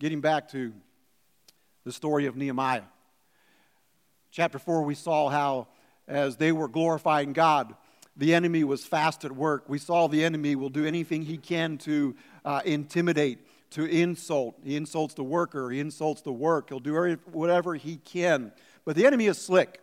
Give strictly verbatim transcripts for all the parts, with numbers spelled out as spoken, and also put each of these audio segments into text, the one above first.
Getting back to the story of Nehemiah. Chapter four, we saw how as they were glorifying God, the enemy was fast at work. We saw the enemy will do anything he can to uh, intimidate, to insult. He insults the worker. He insults the work. He'll do whatever he can. But the enemy is slick.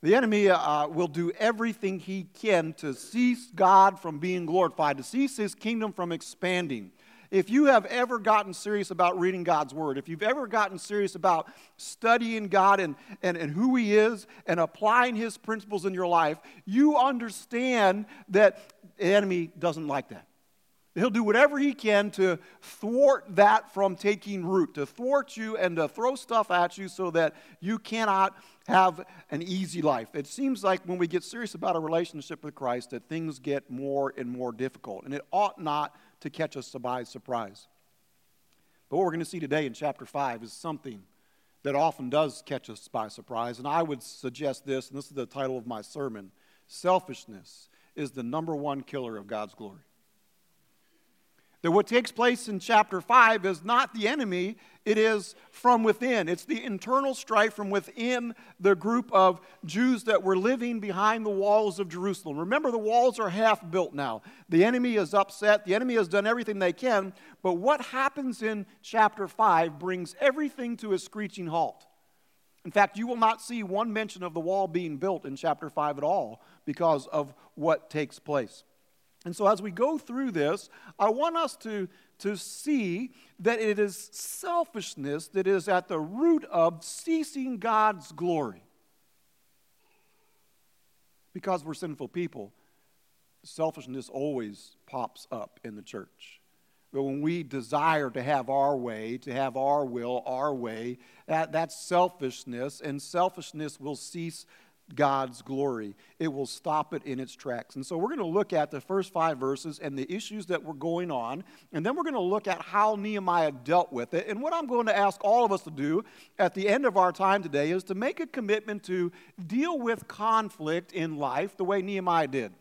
The enemy uh, will do everything he can to cease God from being glorified, to cease his kingdom from expanding. If you have ever gotten serious about reading God's Word, if you've ever gotten serious about studying God and, and, and who He is and applying His principles in your life, you understand that the enemy doesn't like that. He'll do whatever he can to thwart that from taking root, to thwart you and to throw stuff at you so that you cannot have an easy life. It seems like when we get serious about a relationship with Christ that things get more and more difficult, and it ought not to catch us by surprise. But what we're going to see today in chapter five is something that often does catch us by surprise, and I would suggest this, and this is the title of my sermon: selfishness is the number one killer of God's glory. That what takes place in chapter five is not the enemy, it is from within. It's the internal strife from within the group of Jews that were living behind the walls of Jerusalem. Remember, the walls are half built now. The enemy is upset. The enemy has done everything they can. But what happens in chapter five brings everything to a screeching halt. In fact, you will not see one mention of the wall being built in chapter five at all because of what takes place. And so as we go through this, I want us to, to see that it is selfishness that is at the root of ceasing God's glory. Because we're sinful people, selfishness always pops up in the church. But when we desire to have our way, to have our will, our way, that, that's selfishness, and selfishness will cease God's glory. It will stop it in its tracks. And so we're going to look at the first five verses and the issues that were going on, and then we're going to look at how Nehemiah dealt with it. And what I'm going to ask all of us to do at the end of our time today is to make a commitment to deal with conflict in life the way Nehemiah did.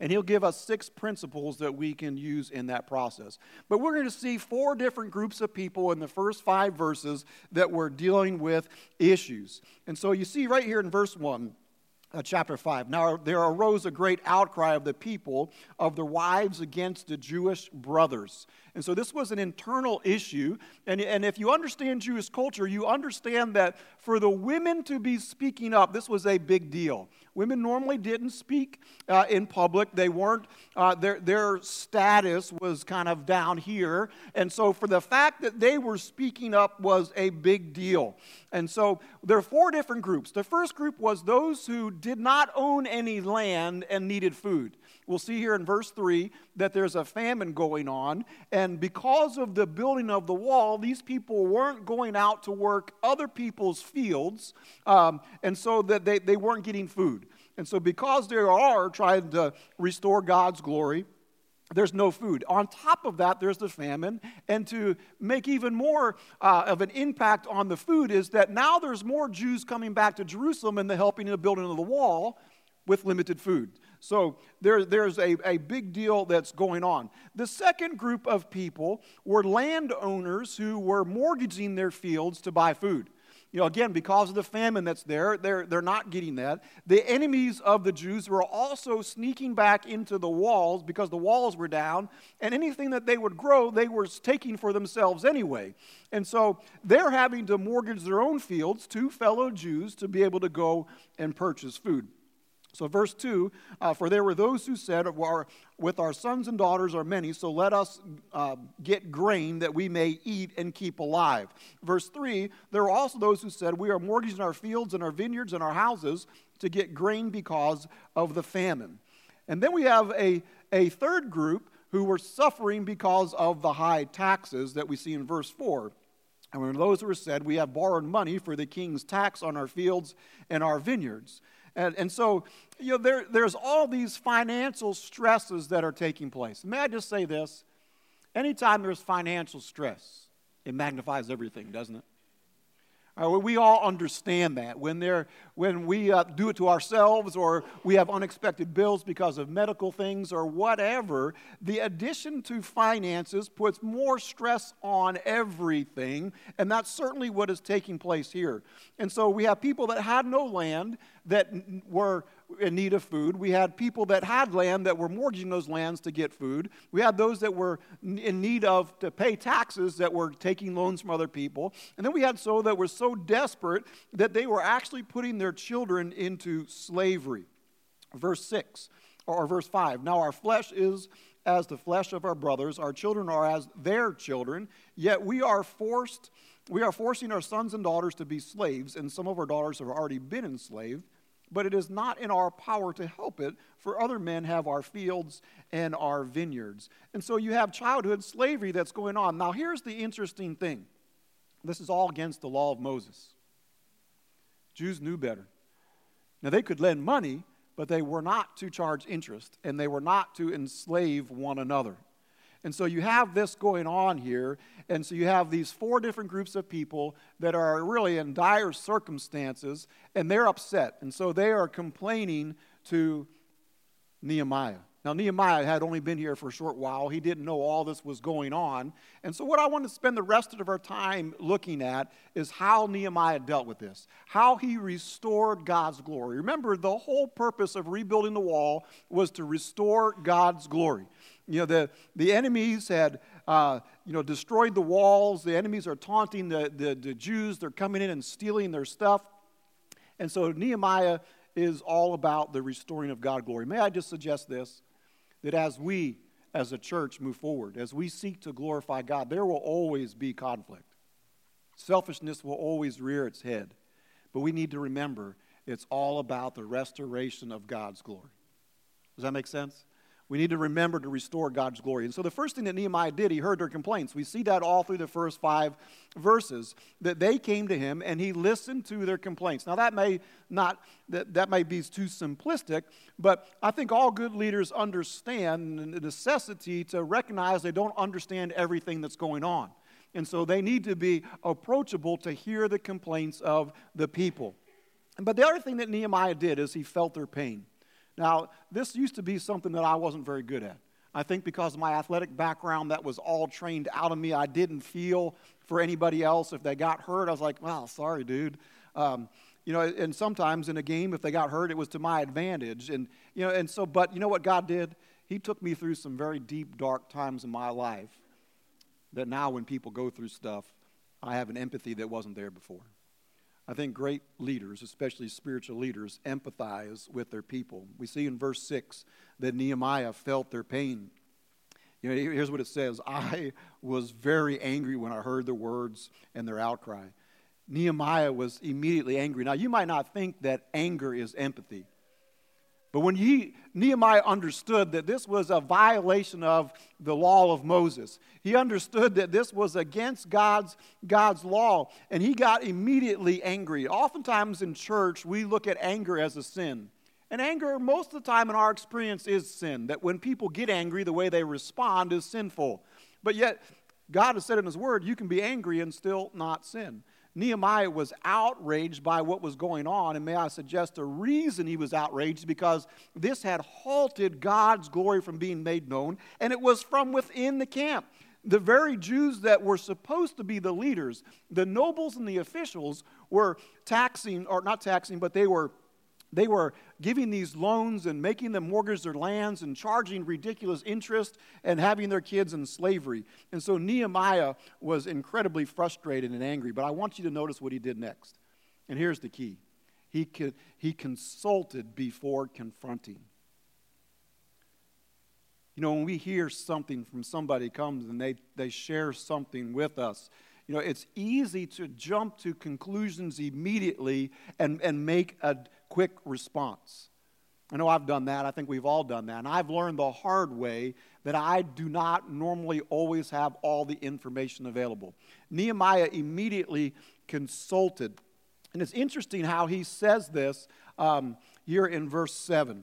And he'll give us six principles that we can use in that process. But we're going to see four different groups of people in the first five verses that were dealing with issues. And so you see right here in verse one, uh, chapter five, now there arose a great outcry of the people, of their wives against the Jewish brothers. And so this was an internal issue. And, and if you understand Jewish culture, you understand that for the women to be speaking up, this was a big deal. Women normally didn't speak uh, in public. They weren't, uh, their, their status was kind of down here. And so for the fact that they were speaking up was a big deal. And so there are four different groups. The first group was those who did not own any land and needed food. We'll see here in verse three that there's a famine going on. And because of the building of the wall, these people weren't going out to work other people's fields. Um, and so that they, they weren't getting food. And so because they are trying to restore God's glory, there's no food. On top of that, there's the famine. And to make even more uh, of an impact on the food is that now there's more Jews coming back to Jerusalem and the helping in the building of the wall with limited food. So there, there's a, a big deal that's going on. The second group of people were landowners who were mortgaging their fields to buy food. You know, again, because of the famine that's there, they're, they're not getting that. The enemies of the Jews were also sneaking back into the walls because the walls were down, and anything that they would grow, they were taking for themselves anyway. And so they're having to mortgage their own fields to fellow Jews to be able to go and purchase food. So verse two, uh, for there were those who said, with our sons and daughters are many, so let us uh, get grain that we may eat and keep alive. Verse three, there were also those who said, we are mortgaging our fields and our vineyards and our houses to get grain because of the famine. And then we have a, a third group who were suffering because of the high taxes that we see in verse four. And when those who were said, we have borrowed money for the king's tax on our fields and our vineyards. And, and so, you know, there, there's all these financial stresses that are taking place. May I just say this? Anytime there's financial stress, it magnifies everything, doesn't it? Uh, we all understand that. When they're, when we uh, do it to ourselves, or we have unexpected bills because of medical things or whatever, the addition to finances puts more stress on everything, and that's certainly what is taking place here. And so we have people that had no land that were in need of food. We had people that had land that were mortgaging those lands to get food. We had those that were in need of to pay taxes that were taking loans from other people. And then we had so that were so desperate that they were actually putting their children into slavery. Verse six, or verse five, now our flesh is as the flesh of our brothers, our children are as their children, yet we are forced, we are forcing our sons and daughters to be slaves, and some of our daughters have already been enslaved. But it is not in our power to help it, for other men have our fields and our vineyards. And so you have childhood slavery that's going on. Now, here's the interesting thing. This is all against the law of Moses. Jews knew better. Now, they could lend money, but they were not to charge interest, and they were not to enslave one another. And so you have this going on here, and so you have these four different groups of people that are really in dire circumstances, and they're upset. And so they are complaining to Nehemiah. Now, Nehemiah had only been here for a short while. He didn't know all this was going on. And so what I want to spend the rest of our time looking at is how Nehemiah dealt with this, how he restored God's glory. Remember, the whole purpose of rebuilding the wall was to restore God's glory. You know, the, the enemies had, uh, you know, destroyed the walls. The enemies are taunting the, the, the Jews. They're coming in and stealing their stuff. And so Nehemiah is all about the restoring of God's glory. May I just suggest this? That as we, as a church, move forward, as we seek to glorify God, there will always be conflict. Selfishness will always rear its head. But we need to remember it's all about the restoration of God's glory. Does that make sense? We need to remember to restore God's glory. And so the first thing that Nehemiah did, he heard their complaints. We see that all through the first five verses, that they came to him and he listened to their complaints. Now that may not, that, that may be too simplistic, but I think all good leaders understand the necessity to recognize they don't understand everything that's going on. And so they need to be approachable to hear the complaints of the people. But the other thing that Nehemiah did is he felt their pain. Now, this used to be something that I wasn't very good at. I think because of my athletic background, that was all trained out of me. I didn't feel for anybody else. If they got hurt, I was like, wow, sorry, dude. Um, you know, and sometimes in a game, if they got hurt, it was to my advantage. And, you know, and so, but you know what God did? He took me through some very deep, dark times in my life that now when people go through stuff, I have an empathy that wasn't there before. I think great leaders, especially spiritual leaders, empathize with their people. We see in verse six that Nehemiah felt their pain. You know, here's what it says. I was very angry when I heard their words and their outcry. Nehemiah was immediately angry. Now, you might not think that anger is empathy. But when he, Nehemiah understood that this was a violation of the law of Moses, he understood that this was against God's, God's law, and he got immediately angry. Oftentimes in church, we look at anger as a sin. And anger, most of the time in our experience, is sin, that when people get angry, the way they respond is sinful. But yet, God has said in his word, you can be angry and still not sin. Nehemiah was outraged by what was going on, and may I suggest the reason he was outraged, because this had halted God's glory from being made known, and it was from within the camp. The very Jews that were supposed to be the leaders, the nobles and the officials, were taxing, or not taxing, but they were They were giving these loans and making them mortgage their lands and charging ridiculous interest and having their kids in slavery. And so Nehemiah was incredibly frustrated and angry. But I want you to notice what he did next. And here's the key. He could, he consulted before confronting. You know, when we hear something from somebody comes and they, they share something with us, you know, it's easy to jump to conclusions immediately and, and make a quick response. I know I've done that. I think we've all done that. And I've learned the hard way that I do not normally always have all the information available. Nehemiah immediately consulted. And it's interesting how he says this um, here in verse seven.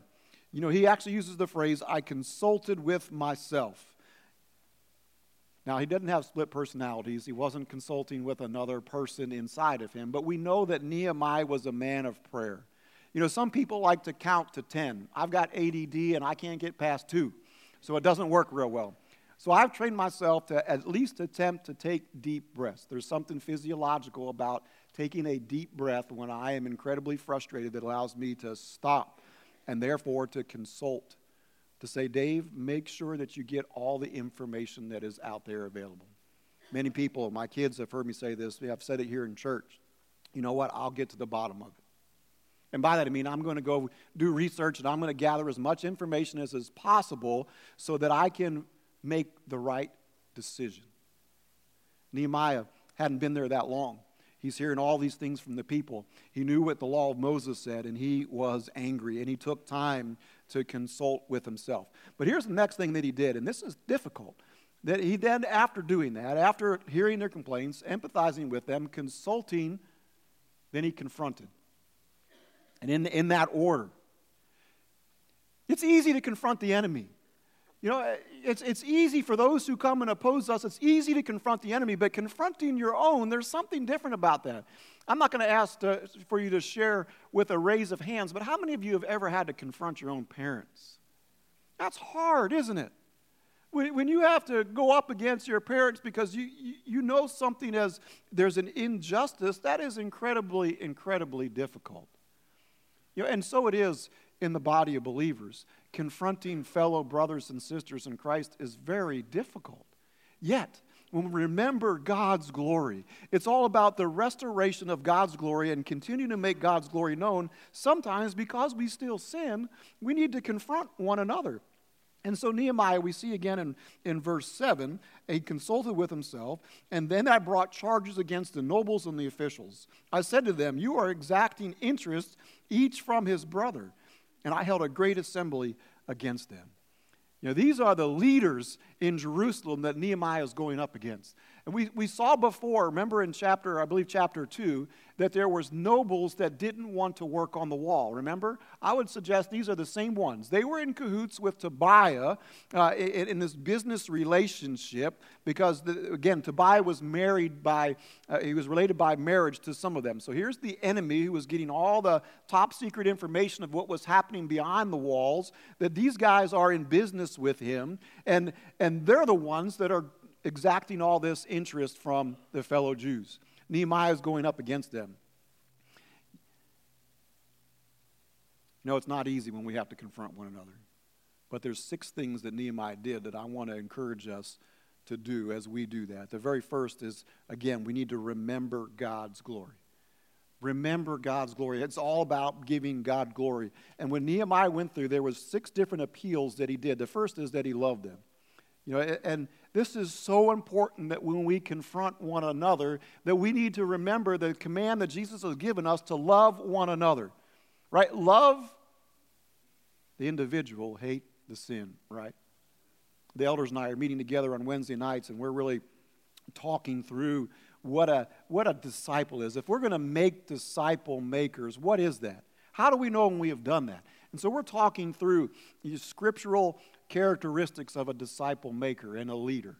You know, he actually uses the phrase, I consulted with myself. Now, he didn't have split personalities. He wasn't consulting with another person inside of him. But we know that Nehemiah was a man of prayer. You know, some people like to count to ten. I've got A D D and I can't get past two, so it doesn't work real well. So I've trained myself to at least attempt to take deep breaths. There's something physiological about taking a deep breath when I am incredibly frustrated that allows me to stop and therefore to consult, to say, Dave, make sure that you get all the information that is out there available. Many people, my kids have heard me say this, I've said it here in church, you know what, I'll get to the bottom of it. And by that I mean I'm going to go do research and I'm going to gather as much information as is possible so that I can make the right decision. Nehemiah hadn't been there that long. He's hearing all these things from the people. He knew what the law of Moses said, and he was angry, and he took time to consult with himself. But here's the next thing that he did, and this is difficult, that he then, after doing that, after hearing their complaints, empathizing with them, consulting, then he confronted. And in, in that order, it's easy to confront the enemy. You know, it's it's easy for those who come and oppose us, it's easy to confront the enemy, but confronting your own, there's something different about that. I'm not going to ask to, for you to share with a raise of hands, but how many of you have ever had to confront your own parents? That's hard, isn't it? When, when you have to go up against your parents because you, you, you know something as there's an injustice, that is incredibly, incredibly difficult. You know, and so it is in the body of believers. Confronting fellow brothers and sisters in Christ is very difficult. Yet, when we remember God's glory, it's all about the restoration of God's glory and continuing to make God's glory known. Sometimes, because we still sin, we need to confront one another. And so Nehemiah, we see again in, in verse seven, he consulted with himself, and then I brought charges against the nobles and the officials. I said to them, you are exacting interest each from his brother. And I held a great assembly against them. You know, these are the leaders in Jerusalem that Nehemiah is going up against. And we, we saw before, remember in chapter, I believe chapter two, that there was nobles that didn't want to work on the wall. Remember? I would suggest these are the same ones. They were in cahoots with Tobiah uh, in, in this business relationship because, the, again, Tobiah was married by, uh, he was related by marriage to some of them. So here's the enemy who was getting all the top secret information of what was happening beyond the walls, that these guys are in business with him, and and they're the ones that are exacting all this interest from their fellow Jews. Nehemiah is going up against them. You know, it's not easy when we have to confront one another. But there's six things that Nehemiah did that I want to encourage us to do as we do that. The very first is, again, we need to remember God's glory. Remember God's glory. It's all about giving God glory. And when Nehemiah went through, there was six different appeals that he did. The first is that he loved them. You know, and this is so important that when we confront one another, that we need to remember the command that Jesus has given us to love one another, right? Love the individual, hate the sin, right? The elders and I are meeting together on Wednesday nights, and we're really talking through what a what a disciple is. If we're going to make disciple makers, what is that? How do we know when we have done that? And so we're talking through these scriptural characteristics of a disciple maker and a leader.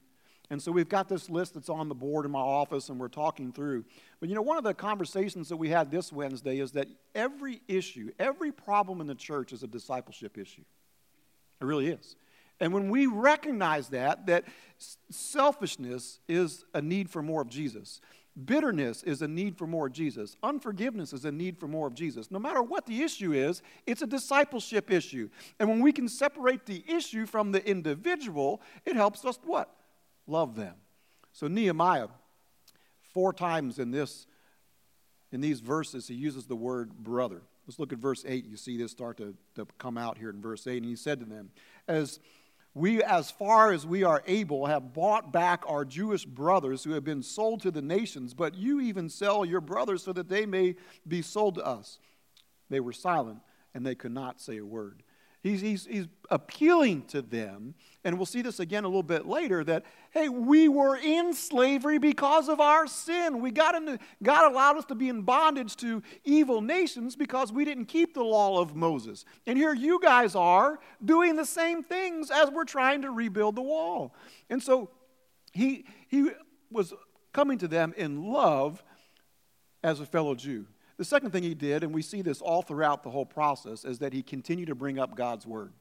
And so we've got this list that's on the board in my office, and we're talking through. But you know, one of the conversations that we had this Wednesday is that every issue, every problem in the church is a discipleship issue. It really is. And when we recognize that, that selfishness is a need for more of Jesus. Bitterness is a need for more of Jesus. Unforgiveness is a need for more of Jesus. No matter what the issue is, it's a discipleship issue. And when we can separate the issue from the individual, it helps us what? Love them. So Nehemiah, four times in this, in these verses, he uses the word brother. Let's look at verse eight. You see this start to, to come out here in verse eight. And he said to them, as We, as far as we are able, have bought back our Jewish brothers who have been sold to the nations, but you even sell your brothers so that they may be sold to us. They were silent, and they could not say a word. He's, he's, he's appealing to them, and we'll see this again a little bit later, that, hey, we were in slavery because of our sin. We got into, God allowed us to be in bondage to evil nations because we didn't keep the law of Moses. And here you guys are doing the same things as we're trying to rebuild the wall. And so He, he was coming to them in love as a fellow Jew. The second thing he did, and we see this all throughout the whole process, is that he continued to bring up God's word.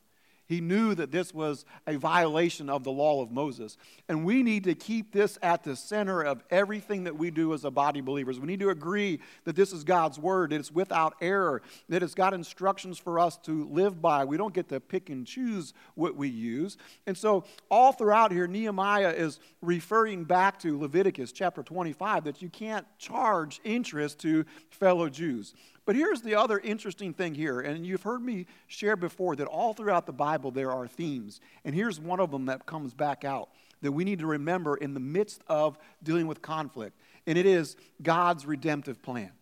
He knew that this was a violation of the law of Moses. And we need to keep this at the center of everything that we do as a body of believers. We need to agree that this is God's word, that it's without error, that it's got instructions for us to live by. We don't get to pick and choose what we use. And so all throughout here, Nehemiah is referring back to Leviticus chapter twenty-five, that you can't charge interest to fellow Jews. But here's the other interesting thing here, and you've heard me share before that all throughout the Bible there are themes, and here's one of them that comes back out that we need to remember in the midst of dealing with conflict, and it is God's redemptive plan.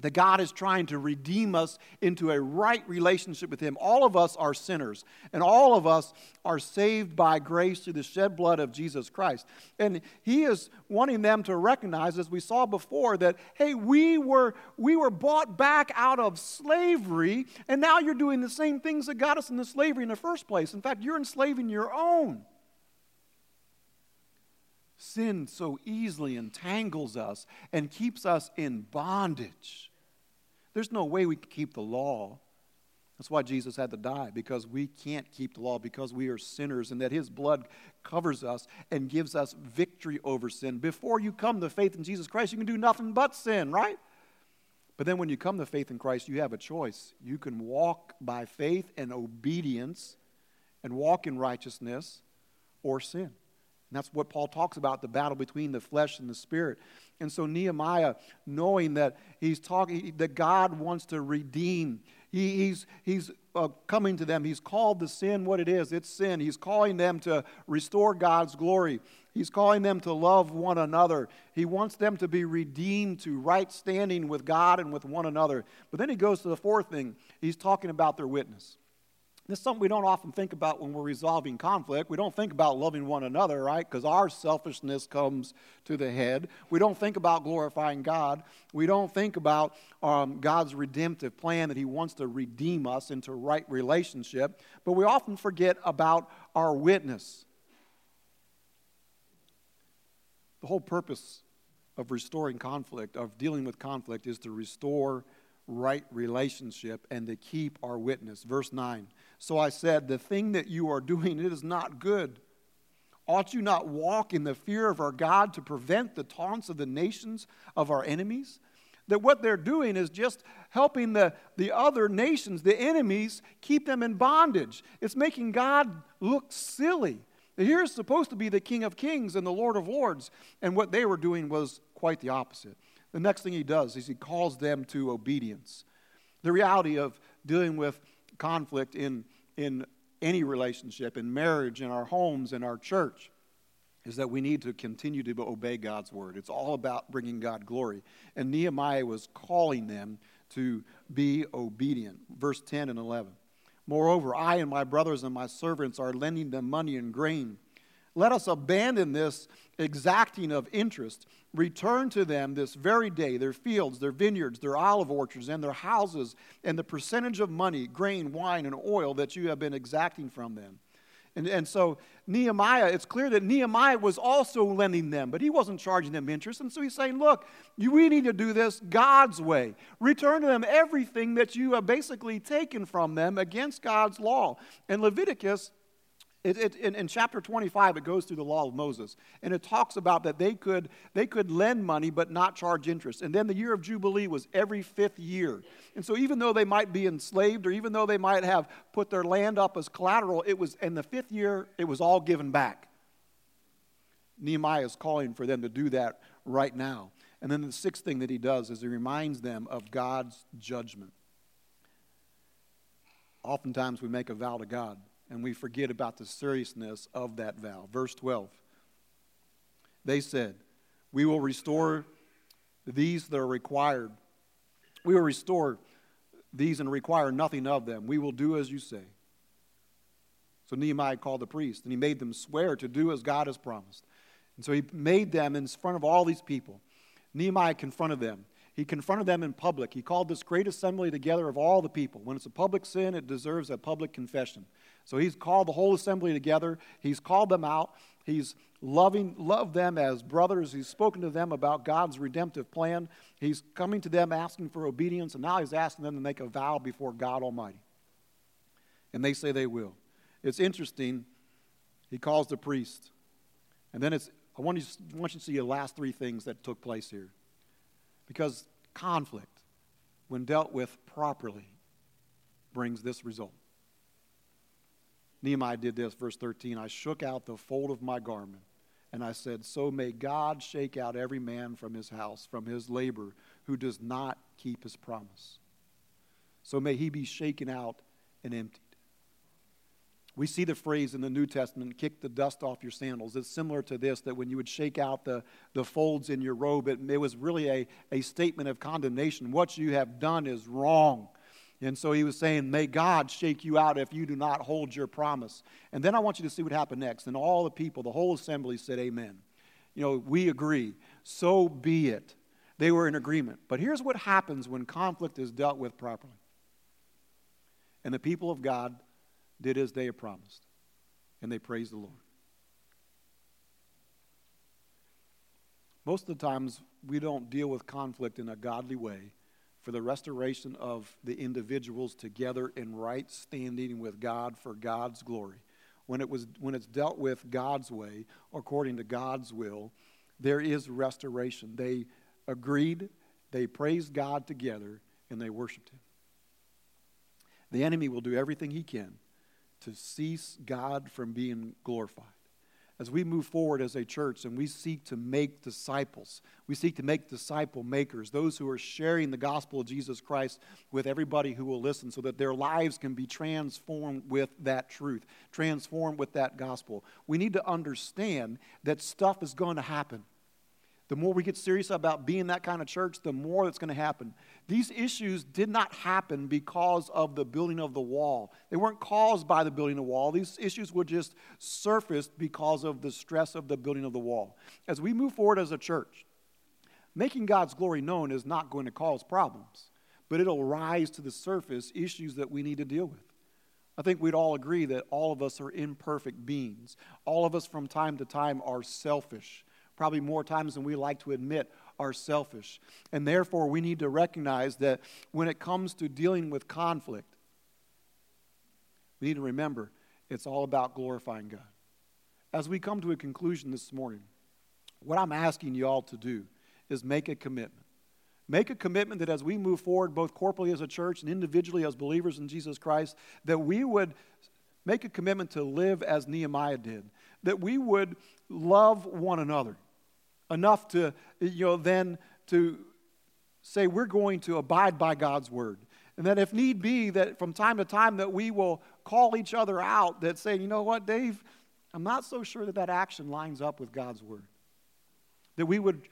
That God is trying to redeem us into a right relationship with Him. All of us are sinners, and all of us are saved by grace through the shed blood of Jesus Christ. And He is wanting them to recognize, as we saw before, that, hey, we were we were bought back out of slavery, and now you're doing the same things that got us into slavery in the first place. In fact, you're enslaving your own. Sin so easily entangles us and keeps us in bondage. There's no way we can keep the law. That's why Jesus had to die, because we can't keep the law, because we are sinners, and that His blood covers us and gives us victory over sin. Before you come to faith in Jesus Christ, you can do nothing but sin, right? But then when you come to faith in Christ, you have a choice. You can walk by faith and obedience and walk in righteousness, or sin. And that's what Paul talks about, the battle between the flesh and the spirit. And so Nehemiah, knowing that he's talking, that God wants to redeem, he, he's he's uh, coming to them. He's called the sin what it is. It's sin. He's calling them to restore God's glory. He's calling them to love one another. He wants them to be redeemed to right standing with God and with one another. But then he goes to the fourth thing. He's talking about their witness. This is something we don't often think about when we're resolving conflict. We don't think about loving one another, right? Because our selfishness comes to the head. We don't think about glorifying God. We don't think about um, God's redemptive plan, that He wants to redeem us into right relationship. But we often forget about our witness. The whole purpose of restoring conflict, of dealing with conflict, is to restore right relationship and to keep our witness. Verse nine. So I said, the thing that you are doing, it is not good. Ought you not walk in the fear of our God to prevent the taunts of the nations of our enemies? That what they're doing is just helping the, the other nations, the enemies, keep them in bondage. It's making God look silly. Here's supposed to be the King of Kings and the Lord of Lords, and what they were doing was quite the opposite. The next thing he does is he calls them to obedience. The reality of dealing with conflict in, in any relationship, in marriage, in our homes, in our church, is that we need to continue to obey God's word. It's all about bringing God glory. And Nehemiah was calling them to be obedient. Verse ten and eleven. Moreover, I and my brothers and my servants are lending them money and grain. Let us abandon this exacting of interest. Return to them this very day their fields, their vineyards, their olive orchards, and their houses, and the percentage of money, grain, wine, and oil that you have been exacting from them. And, and so Nehemiah, it's clear that Nehemiah was also lending them, but he wasn't charging them interest. And so he's saying, look, you, we need to do this God's way. Return to them everything that you have basically taken from them against God's law. And Leviticus, It, it, in, in chapter twenty-five, it goes through the law of Moses, and it talks about that they could they could lend money but not charge interest. And then the year of Jubilee was every fifth year. And so even though they might be enslaved, or even though they might have put their land up as collateral, it was in the fifth year, it was all given back. Nehemiah is calling for them to do that right now. And then the sixth thing that he does is he reminds them of God's judgment. Oftentimes we make a vow to God, and we forget about the seriousness of that vow. Verse twelve. They said, we will restore these that are required. We will restore these and require nothing of them. We will do as you say. So Nehemiah called the priest, and he made them swear to do as God has promised. And so he made them in front of all these people. Nehemiah confronted them. He confronted them in public. He called this great assembly together of all the people. When it's a public sin, it deserves a public confession. So he's called the whole assembly together. He's called them out. He's loving, loved them as brothers. He's spoken to them about God's redemptive plan. He's coming to them asking for obedience, and now he's asking them to make a vow before God Almighty. And they say they will. It's interesting. He calls the priest. And then it's, I want you, I want you to see the last three things that took place here. Because conflict, when dealt with properly, brings this result. Nehemiah did this, verse thirteen. I shook out the fold of my garment, and I said, so may God shake out every man from his house, from his labor, who does not keep his promise. So may he be shaken out and emptied. We see the phrase in the New Testament, kick the dust off your sandals. It's similar to this, that when you would shake out the, the folds in your robe, it, it was really a, a statement of condemnation. What you have done is wrong. And so he was saying, may God shake you out if you do not hold your promise. And then I want you to see what happened next. And all the people, the whole assembly said amen. You know, we agree. So be it. They were in agreement. But here's what happens when conflict is dealt with properly. And the people of God did as they had promised, and they praised the Lord. Most of the times, we don't deal with conflict in a godly way for the restoration of the individuals together in right standing with God for God's glory. When it was, when it's dealt with God's way, according to God's will, there is restoration. They agreed, they praised God together, and they worshiped Him. The enemy will do everything he can to cease God from being glorified. As we move forward as a church and we seek to make disciples, we seek to make disciple makers, those who are sharing the gospel of Jesus Christ with everybody who will listen so that their lives can be transformed with that truth, transformed with that gospel. We need to understand that stuff is going to happen. The more we get serious about being that kind of church, the more that's going to happen. These issues did not happen because of the building of the wall. They weren't caused by the building of the wall. These issues were just surfaced because of the stress of the building of the wall. As we move forward as a church, making God's glory known is not going to cause problems, but it'll rise to the surface issues that we need to deal with. I think we'd all agree that all of us are imperfect beings. All of us from time to time are selfish. Probably more times than we like to admit are selfish. And therefore, we need to recognize that when it comes to dealing with conflict, we need to remember it's all about glorifying God. As we come to a conclusion this morning, what I'm asking you all to do is make a commitment. Make a commitment that as we move forward, both corporately as a church and individually as believers in Jesus Christ, that we would make a commitment to live as Nehemiah did, that we would love one another enough to, you know, then to say we're going to abide by God's word. And that if need be, that from time to time that we will call each other out that say, you know what, Dave, I'm not so sure that that action lines up with God's word. That we would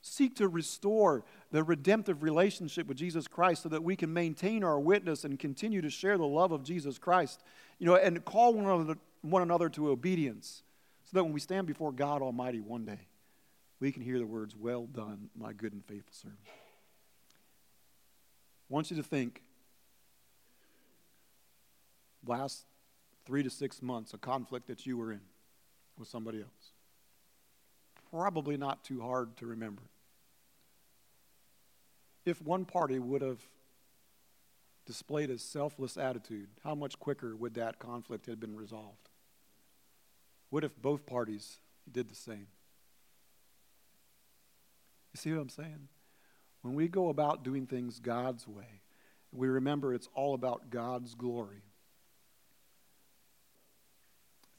seek to restore the redemptive relationship with Jesus Christ so that we can maintain our witness and continue to share the love of Jesus Christ, you know, and call one another, one another to obedience so that when we stand before God Almighty one day, we can hear the words, well done, my good and faithful servant. I want you to think, last three to six months, a conflict that you were in with somebody else. Probably not too hard to remember. If one party would have displayed a selfless attitude, how much quicker would that conflict have been resolved? What if both parties did the same? You see what I'm saying? When we go about doing things God's way, we remember it's all about God's glory.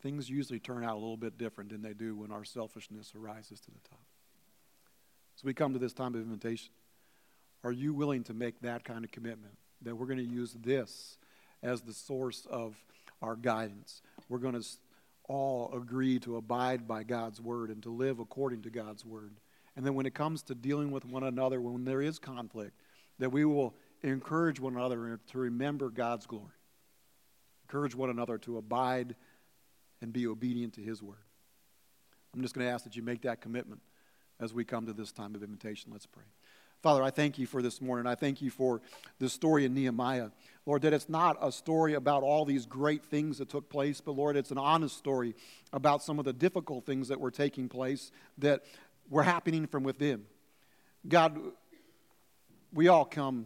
Things usually turn out a little bit different than they do when our selfishness arises to the top. So we come to this time of invitation. Are you willing to make that kind of commitment? That we're going to use this as the source of our guidance. We're going to all agree to abide by God's word and to live according to God's word. And then when it comes to dealing with one another, when there is conflict, that we will encourage one another to remember God's glory. Encourage one another to abide and be obedient to His word. I'm just going to ask that you make that commitment as we come to this time of invitation. Let's pray. Father, I thank you for this morning. I thank you for this story in Nehemiah. Lord, that it's not a story about all these great things that took place, but Lord, it's an honest story about some of the difficult things that were taking place that were happening from within. God, we all come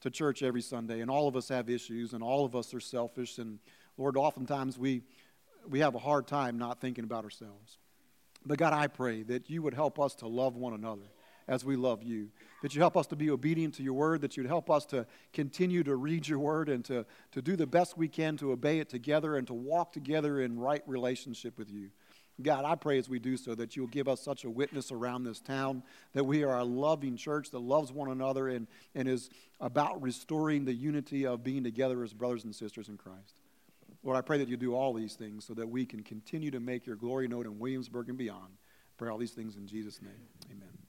to church every Sunday, and all of us have issues, and all of us are selfish, and Lord, oftentimes we we have a hard time not thinking about ourselves. But God, I pray that you would help us to love one another as we love you, that you help us to be obedient to your word, that you'd help us to continue to read your word and to, to do the best we can to obey it together and to walk together in right relationship with you. God, I pray as we do so that you'll give us such a witness around this town, that we are a loving church that loves one another and, and is about restoring the unity of being together as brothers and sisters in Christ. Lord, I pray that you do all these things so that we can continue to make your glory known in Williamsburg and beyond. I pray all these things in Jesus' name. Amen.